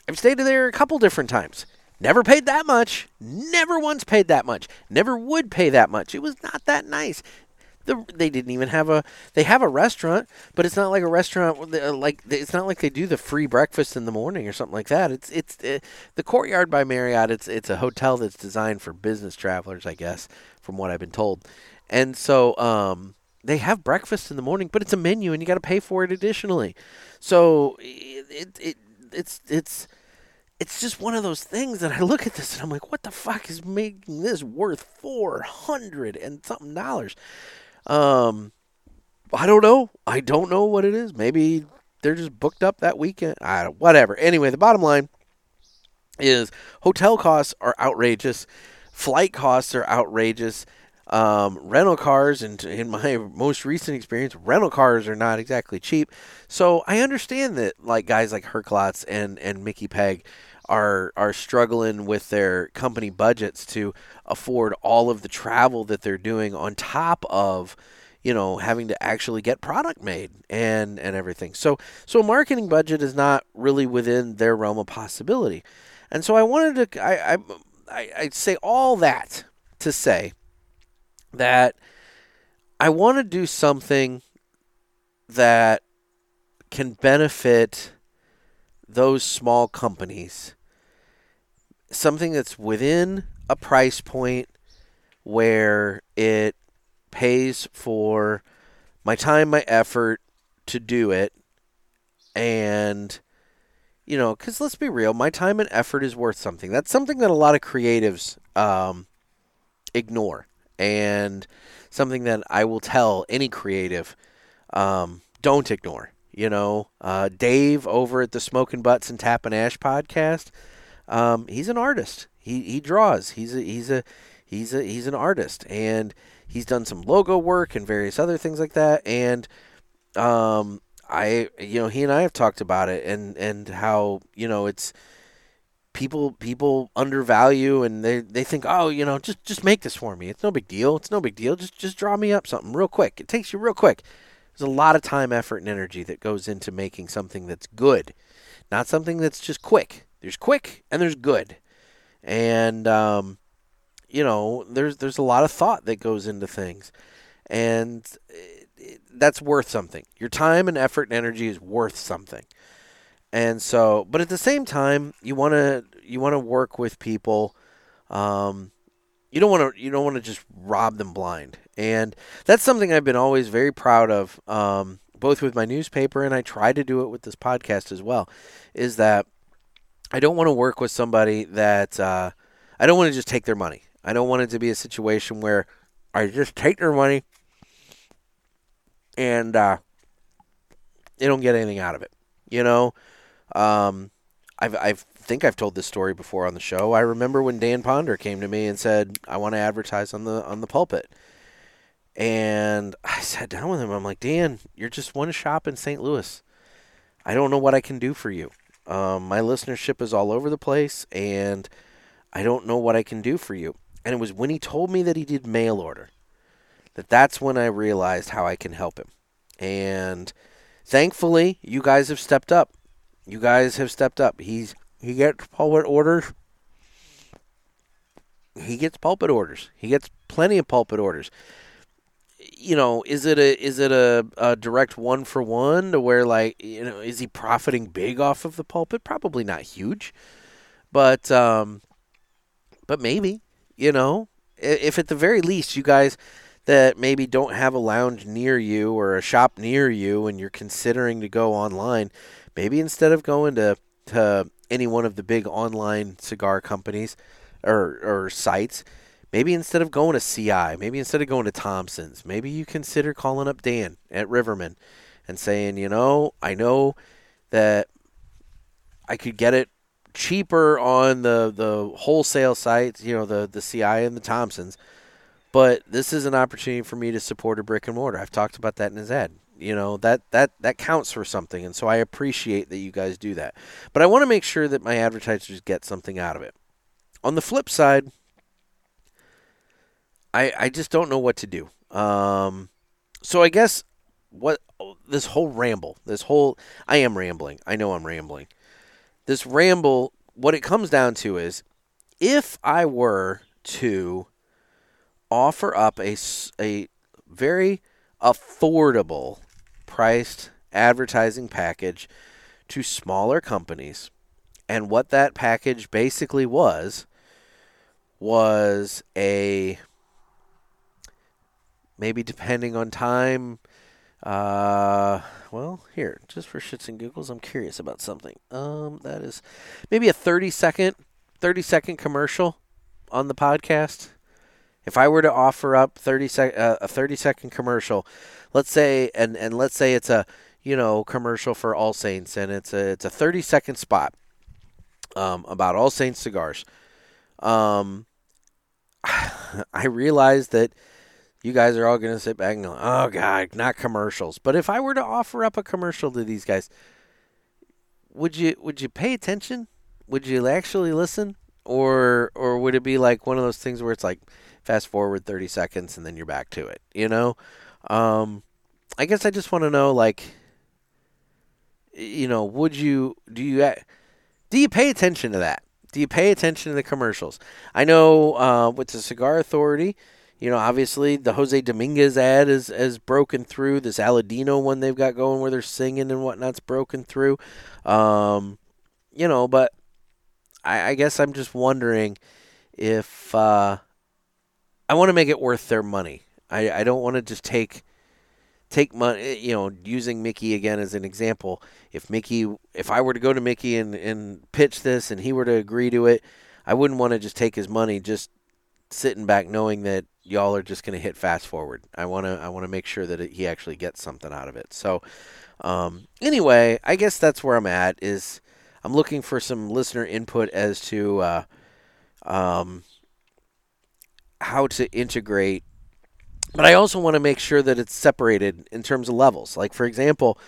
I've stayed there a couple different times. Never paid that much. Never once paid that much. Never would pay that much. It was not that nice. The, they didn't even have a, they have a restaurant, but it's not like a restaurant, like it's not like they do the free breakfast in the morning or something like that. It's, it's it, the Courtyard by Marriott. It's, it's a hotel that's designed for business travelers, I guess, from what I've been told. And so um, they have breakfast in the morning, but it's a menu, and you got to pay for it additionally. So it, it it it's it's it's just one of those things that I look at this and I'm like, what the fuck is making this worth four hundred and something dollars? Um, I don't know. I don't know what it is. Maybe they're just booked up that weekend. I don't, whatever. Anyway, the bottom line is hotel costs are outrageous. Flight costs are outrageous. Um, rental cars, and in my most recent experience, rental cars are not exactly cheap. So I understand that like guys like Herklotz and, and Mickey Pegg are are struggling with their company budgets to afford all of the travel that they're doing on top of, you know, having to actually get product made and, and everything. So so a marketing budget is not really within their realm of possibility. And so I wanted to I, I I, I say all that to say that I want to do something that can benefit those small companies, something that's within a price point where it pays for my time, my effort to do it. And, you know, because let's be real, my time and effort is worth something. That's something that a lot of creatives um, ignore, and something that I will tell any creative, um, don't ignore. You know, uh, Dave over at the Smoking Butts and Tappin' Ash podcast, um, he's an artist. He he draws. He's a, he's a he's a he's an artist, and he's done some logo work and various other things like that. And um, I, you know, he and I have talked about it, and, and how, you know, it's people people undervalue, and they, they think, oh, you know, just just make this for me. It's no big deal. It's no big deal. Just just draw me up something real quick. It takes you real quick. There's a lot of time, effort, and energy that goes into making something that's good, not something that's just quick. There's quick and there's good, and um, you know, there's there's a lot of thought that goes into things, and it, it, that's worth something. Your time and effort and energy is worth something, and so. But at the same time, you wanna you wanna work with people. Um, You don't want to. You don't want to just rob them blind, and that's something I've been always very proud of, um, both with my newspaper, and I try to do it with this podcast as well. Is that I don't want to work with somebody that uh, I don't want to just take their money. I don't want it to be a situation where I just take their money and uh, they don't get anything out of it. You know, um, I've I've. I think I've told this story before on the show. I remember when Dan Ponder came to me and said, I want to advertise on the on the pulpit. And I sat down with him. I'm like, Dan, you're just one shop in Saint Louis. I don't know what I can do for you. Um, my listenership is all over the place, and I don't know what I can do for you. And it was when he told me that he did mail order, that that's when I realized how I can help him. And thankfully, you guys have stepped up. You guys have stepped up. He's... He gets pulpit orders. He gets pulpit orders. He gets plenty of pulpit orders. You know, is it a is it a, a direct one for one to where, like, you know, is he profiting big off of the pulpit? Probably not huge, but um, but maybe, you know, if at the very least you guys that maybe don't have a lounge near you or a shop near you, and you're considering to go online, maybe instead of going to to any one of the big online cigar companies or, or sites, maybe instead of going to C I, maybe instead of going to Thompson's, maybe you consider calling up Dan at Rivermen and saying, you know, I know that I could get it cheaper on the, the wholesale sites, you know, the, the C I and the Thompson's, but this is an opportunity for me to support a brick and mortar. I've talked about that in his ad. You know, that, that, that counts for something, and so I appreciate that you guys do that. But I want to make sure that my advertisers get something out of it. On the flip side, I I just don't know what to do. Um, so I guess what this whole ramble, this whole – I am rambling. I know I'm rambling. This ramble, what it comes down to is, if I were to offer up a, a very affordable – priced advertising package to smaller companies, and what that package basically was was a, maybe depending on time, uh well, here, just for shits and giggles, I'm curious about something, um that is maybe a thirty second commercial on the podcast. If I were to offer up thirty sec- uh, a thirty second commercial, let's say, and, and let's say it's a, you know, commercial for All Saints, and it's a it's a thirty second spot um, about All Saints cigars. Um, I realize that you guys are all going to sit back and go, oh God, not commercials. But if I were to offer up a commercial to these guys, would you would you pay attention? Would you actually listen, or or would it be like one of those things where it's like, fast forward thirty seconds, and then you're back to it, you know? Um, I guess I just want to know, like, you know, would you, do you, do you pay attention to that? Do you pay attention to the commercials? I know uh, with the Cigar Authority, you know, obviously the Jose Dominguez ad is has broken through. This Aladino one they've got going where they're singing and whatnot's broken through. Um, you know, but I, I guess I'm just wondering if uh, I want to make it worth their money. I, I don't want to just take take money, you know, using Mickey again as an example. If Mickey, if I were to go to Mickey and, and pitch this and he were to agree to it, I wouldn't want to just take his money just sitting back knowing that y'all are just going to hit fast forward. I want to I want to make sure that it, he actually gets something out of it. So um, anyway, I guess that's where I'm at is I'm looking for some listener input as to uh, um, how to integrate. But I also want to make sure that it's separated in terms of levels. Like, for example,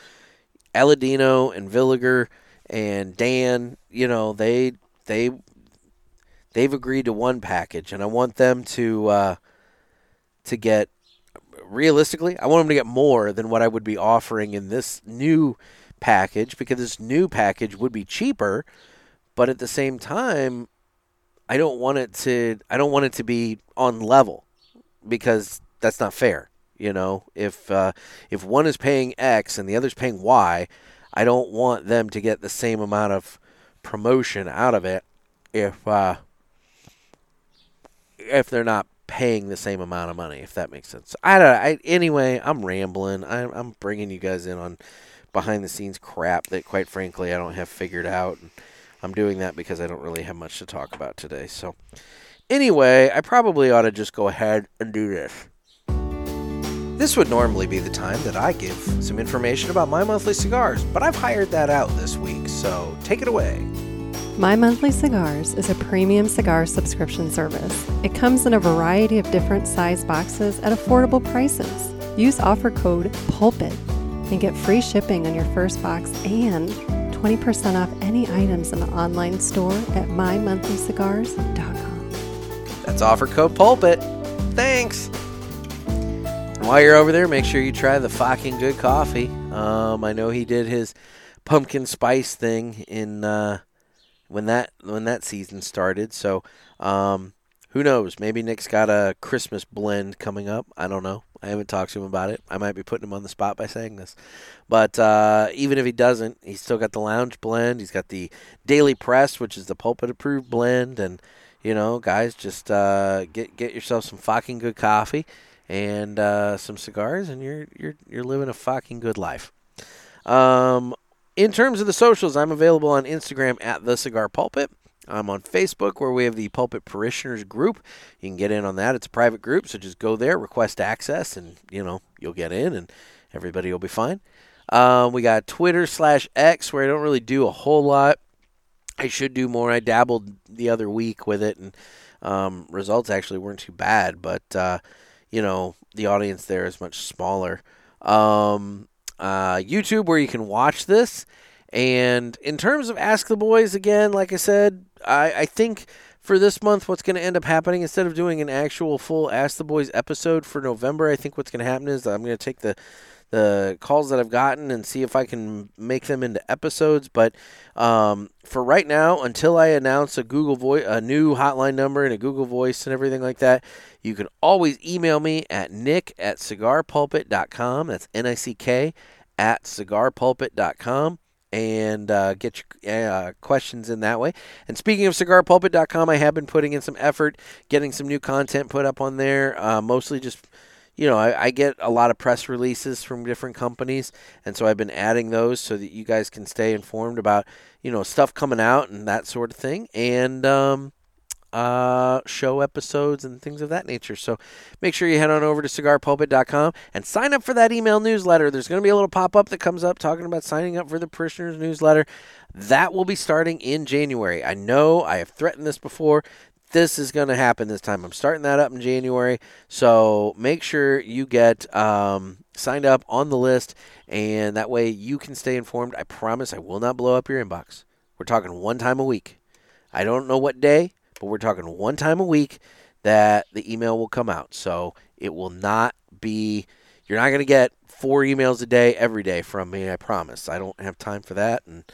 Aladino and Villiger and Dan, you know, they they they've agreed to one package, and I want them to uh, to get realistically. I want them to get more than what I would be offering in this new package because this new package would be cheaper. But at the same time, I don't want it to. I don't want it to be on level because that's not fair, you know. If uh, if one is paying X and the other's paying Y, I don't want them to get the same amount of promotion out of it if uh, if they're not paying the same amount of money. If that makes sense. I don't. I, anyway, I'm rambling. I'm, I'm bringing you guys in on behind the scenes crap that, quite frankly, I don't have figured out. And I'm doing that because I don't really have much to talk about today. So, anyway, I probably ought to just go ahead and do this. This would normally be the time that I give some information about My Monthly Cigars, but I've hired that out this week, so take it away. My Monthly Cigars is a premium cigar subscription service. It comes in a variety of different size boxes at affordable prices. Use offer code PULPIT and get free shipping on your first box and twenty percent off any items in the online store at my monthly cigars dot com. That's offer code PULPIT. Thanks! While you're over there, make sure you try the fucking good coffee. Um, I know he did his pumpkin spice thing in uh, when that when that season started. So um, who knows? Maybe Nick's got a Christmas blend coming up. I don't know. I haven't talked to him about it. I might be putting him on the spot by saying this. But uh, even if he doesn't, he's still got the lounge blend. He's got the Daily Press, which is the pulpit-approved blend. And, you know, guys, just uh, get get yourself some fucking good coffee and uh, some cigars, and you're you're you're living a fucking good life. Um, in terms of the socials, I'm available on Instagram at The Cigar Pulpit. I'm on Facebook, where we have the Pulpit Parishioners group. You can get in on that. It's a private group, so just go there, request access, and, you know, you'll get in, and everybody will be fine. Uh, we got Twitter slash X, where I don't really do a whole lot. I should do more. I dabbled the other week with it, and um, results actually weren't too bad, but uh, you know, the audience there is much smaller. Um, uh, YouTube, where you can watch this. And in terms of Ask the Boys, again, like I said, I, I think for this month what's going to end up happening, instead of doing an actual full Ask the Boys episode for November, I think what's going to happen is I'm going to take the, the calls that I've gotten and see if I can make them into episodes. But um, for right now, until I announce a Google Voice, a new hotline number and a Google Voice and everything like that, you can always email me at nick at cigar pulpit dot com. That's N I C K at cigar pulpit dot com. And uh, get your uh, questions in that way. And speaking of cigar pulpit dot com, I have been putting in some effort, getting some new content put up on there, uh, mostly just... You know, I, I get a lot of press releases from different companies, and so I've been adding those so that you guys can stay informed about, you know, stuff coming out and that sort of thing, and um, uh, show episodes and things of that nature. So make sure you head on over to cigar pulpit dot com and sign up for that email newsletter. There's going to be a little pop-up that comes up talking about signing up for the Parishioners newsletter. That will be starting in January. I know I have threatened this before. This is going to happen this time. I'm starting that up in January, so make sure you get um, signed up on the list, and that way you can stay informed. I promise I will not blow up your inbox. We're talking one time a week. I don't know what day, but we're talking one time a week that the email will come out. So it will not be, you're not going to get four emails a day every day from me, I promise. I don't have time for that, and,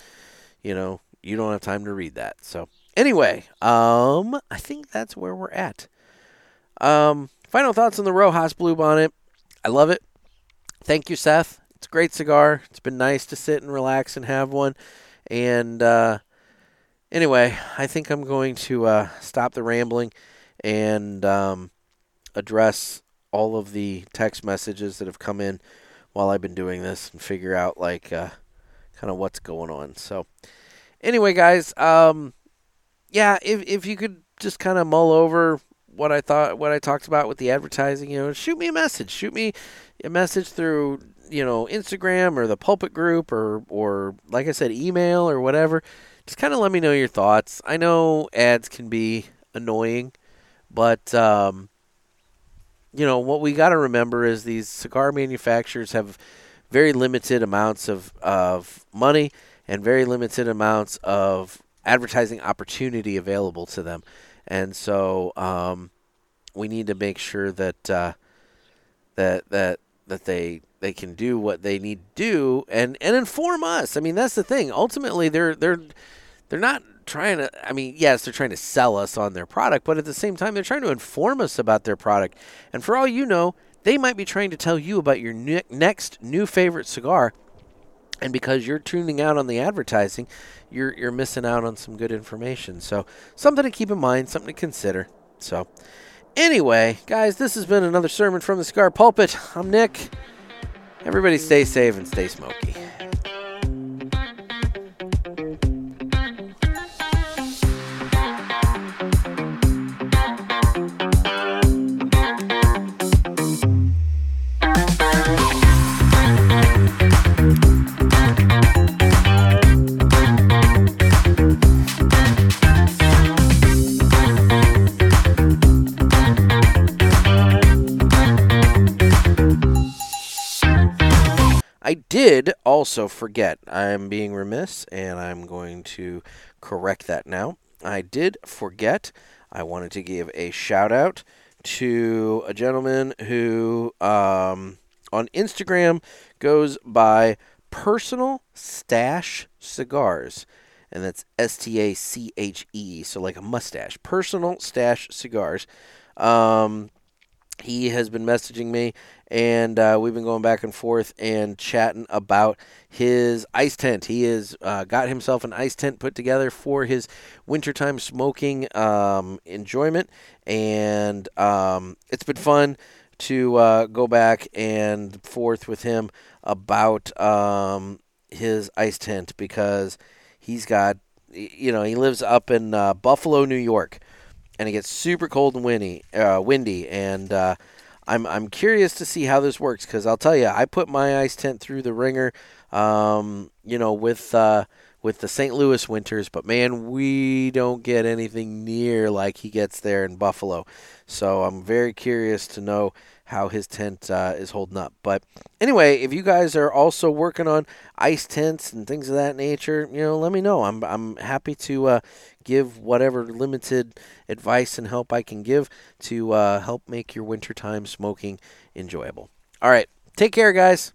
you know, you don't have time to read that, so... Anyway, um, I think that's where we're at. Um, final thoughts on the Rojas Bluebonnet. I love it. Thank you, Seth. It's a great cigar. It's been nice to sit and relax and have one. And uh, anyway, I think I'm going to uh, stop the rambling and um, address all of the text messages that have come in while I've been doing this and figure out like uh, kind of what's going on. So anyway, guys, um, yeah, if if you could just kind of mull over what I thought, what I talked about with the advertising, you know, shoot me a message, shoot me a message through, you know, Instagram or the Pulpit Group or, or like I said, email or whatever. Just kind of let me know your thoughts. I know ads can be annoying, but, um, you know, what we got to remember is these cigar manufacturers have very limited amounts of, of money and very limited amounts of advertising opportunity available to them. And so um, we need to make sure that uh, that that that they they can do what they need to do and, and inform us. I mean, that's the thing. Ultimately, they're they're they're not trying to. I mean, yes, they're trying to sell us on their product, but at the same time, they're trying to inform us about their product. And for all you know, they might be trying to tell you about your ne- next new favorite cigar. And because you're tuning out on the advertising, you're you're missing out on some good information. So something to keep in mind, something to consider. So anyway, guys, this has been another sermon from the Cigar Pulpit. I'm Nick. Everybody stay safe and stay smoky. I did also forget. I'm being remiss, and I'm going to correct that now. I did forget. I wanted to give a shout-out to a gentleman who um, on Instagram goes by Personal Stash Cigars, and that's S T A C H E, so like a mustache. Personal Stash Cigars. Um He has been messaging me, and uh, we've been going back and forth and chatting about his ice tent. He has uh, got himself an ice tent put together for his wintertime smoking um, enjoyment, and um, it's been fun to uh, go back and forth with him about um, his ice tent because he's got, you know, he lives up in uh, Buffalo, New York. And it gets super cold and windy, uh, windy, and uh, I'm I'm curious to see how this works because I'll tell you, I put my ice tent through the ringer, um, you know, with uh, with the Saint Louis winters, but man, we don't get anything near like he gets there in Buffalo. So I'm very curious to know how his tent uh, is holding up. But anyway, if you guys are also working on ice tents and things of that nature, you know, let me know. I'm I'm happy to uh, give whatever limited advice and help I can give to uh, help make your wintertime smoking enjoyable. All right, take care, guys.